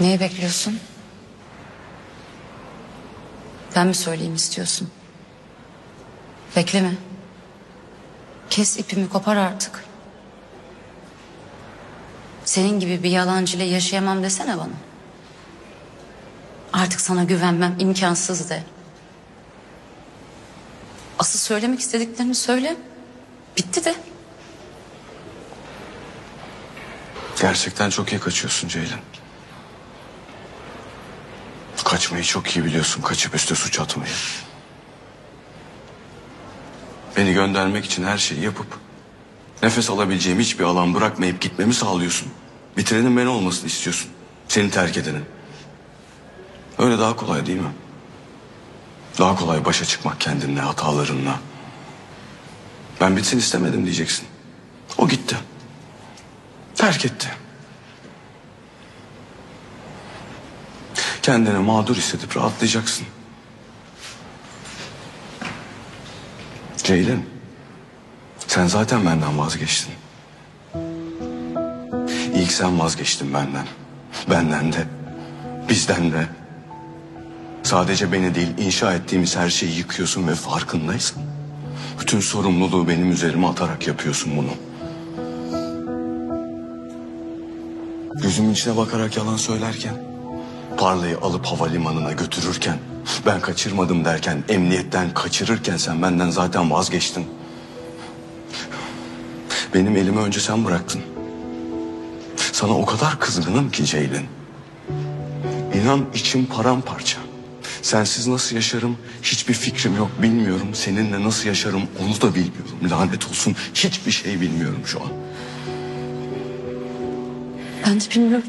Neyi bekliyorsun? Ben mi söyleyeyim istiyorsun? Bekleme. Kes ipimi, kopar artık. Senin gibi bir yalancıyla yaşayamam desene bana. Artık sana güvenmem imkansız de. Asıl söylemek istediklerini söyle. Bitti de. Gerçekten çok iyi kaçıyorsun Ceylin. Kaçmayı çok iyi biliyorsun, kaçıp üstü suç atmayı. Beni göndermek için her şeyi yapıp nefes alabileceğim hiçbir alan bırakmayıp gitmemi sağlıyorsun. Bitirenin ben olmasını istiyorsun. Seni terk edenin. Öyle daha kolay değil mi? Daha kolay başa çıkmak kendinle, hatalarınla. Ben bitsin istemedim diyeceksin. O gitti. Terk etti. Kendini mağdur hissedip rahatlayacaksın. Ceylin, sen zaten benden vazgeçtin. İlk sen vazgeçtin benden. Benden de, bizden de. Sadece beni değil, inşa ettiğimiz her şeyi yıkıyorsun ve farkındaysın. Bütün sorumluluğu benim üzerime atarak yapıyorsun bunu. Gözümün içine bakarak yalan söylerken, parlayı alıp havalimanına götürürken, ben kaçırmadım derken, emniyetten kaçırırken sen benden zaten vazgeçtin. Benim elimi önce sen bıraktın. Sana o kadar kızgınım ki Ceylin. İnan içim paramparça. Sensiz nasıl yaşarım hiçbir fikrim yok, bilmiyorum. Seninle nasıl yaşarım onu da bilmiyorum. Lanet olsun, hiçbir şey bilmiyorum şu an. Ben de bilmiyorum.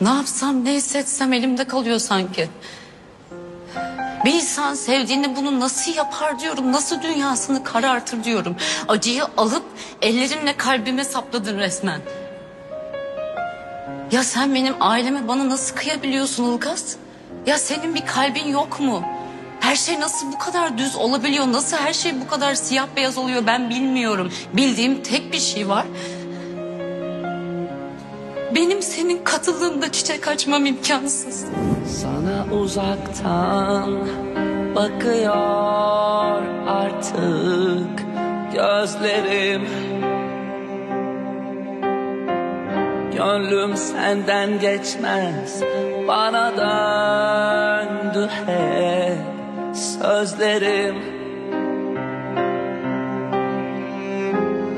Ne yapsam, ne hissetsem elimde kalıyor sanki. Bir insan sevdiğini bunu nasıl yapar diyorum, nasıl dünyasını karartır diyorum. Acıyı alıp ellerimle kalbime sapladın resmen. Ya sen benim aileme, bana nasıl kıyabiliyorsun Ilgaz? Ya senin bir kalbin yok mu? Her şey nasıl bu kadar düz olabiliyor? Nasıl her şey bu kadar siyah beyaz oluyor ben bilmiyorum. Bildiğim tek bir şey var. Benim senin katılığında çiçek açmam imkansız. Sana uzaktan bakıyor artık gözlerim. Gönlüm senden geçmez, bana döndü hep sözlerim.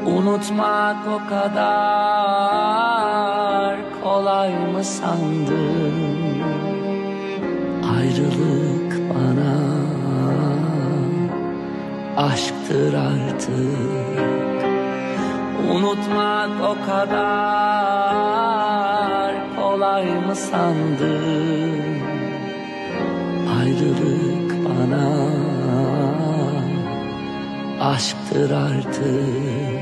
Unutmak o kadar kolay mı sandın? Ayrılık bana aşktır artık. Unutmak o kadar kolay mı sandın? Ayrılık bana aşktır artık.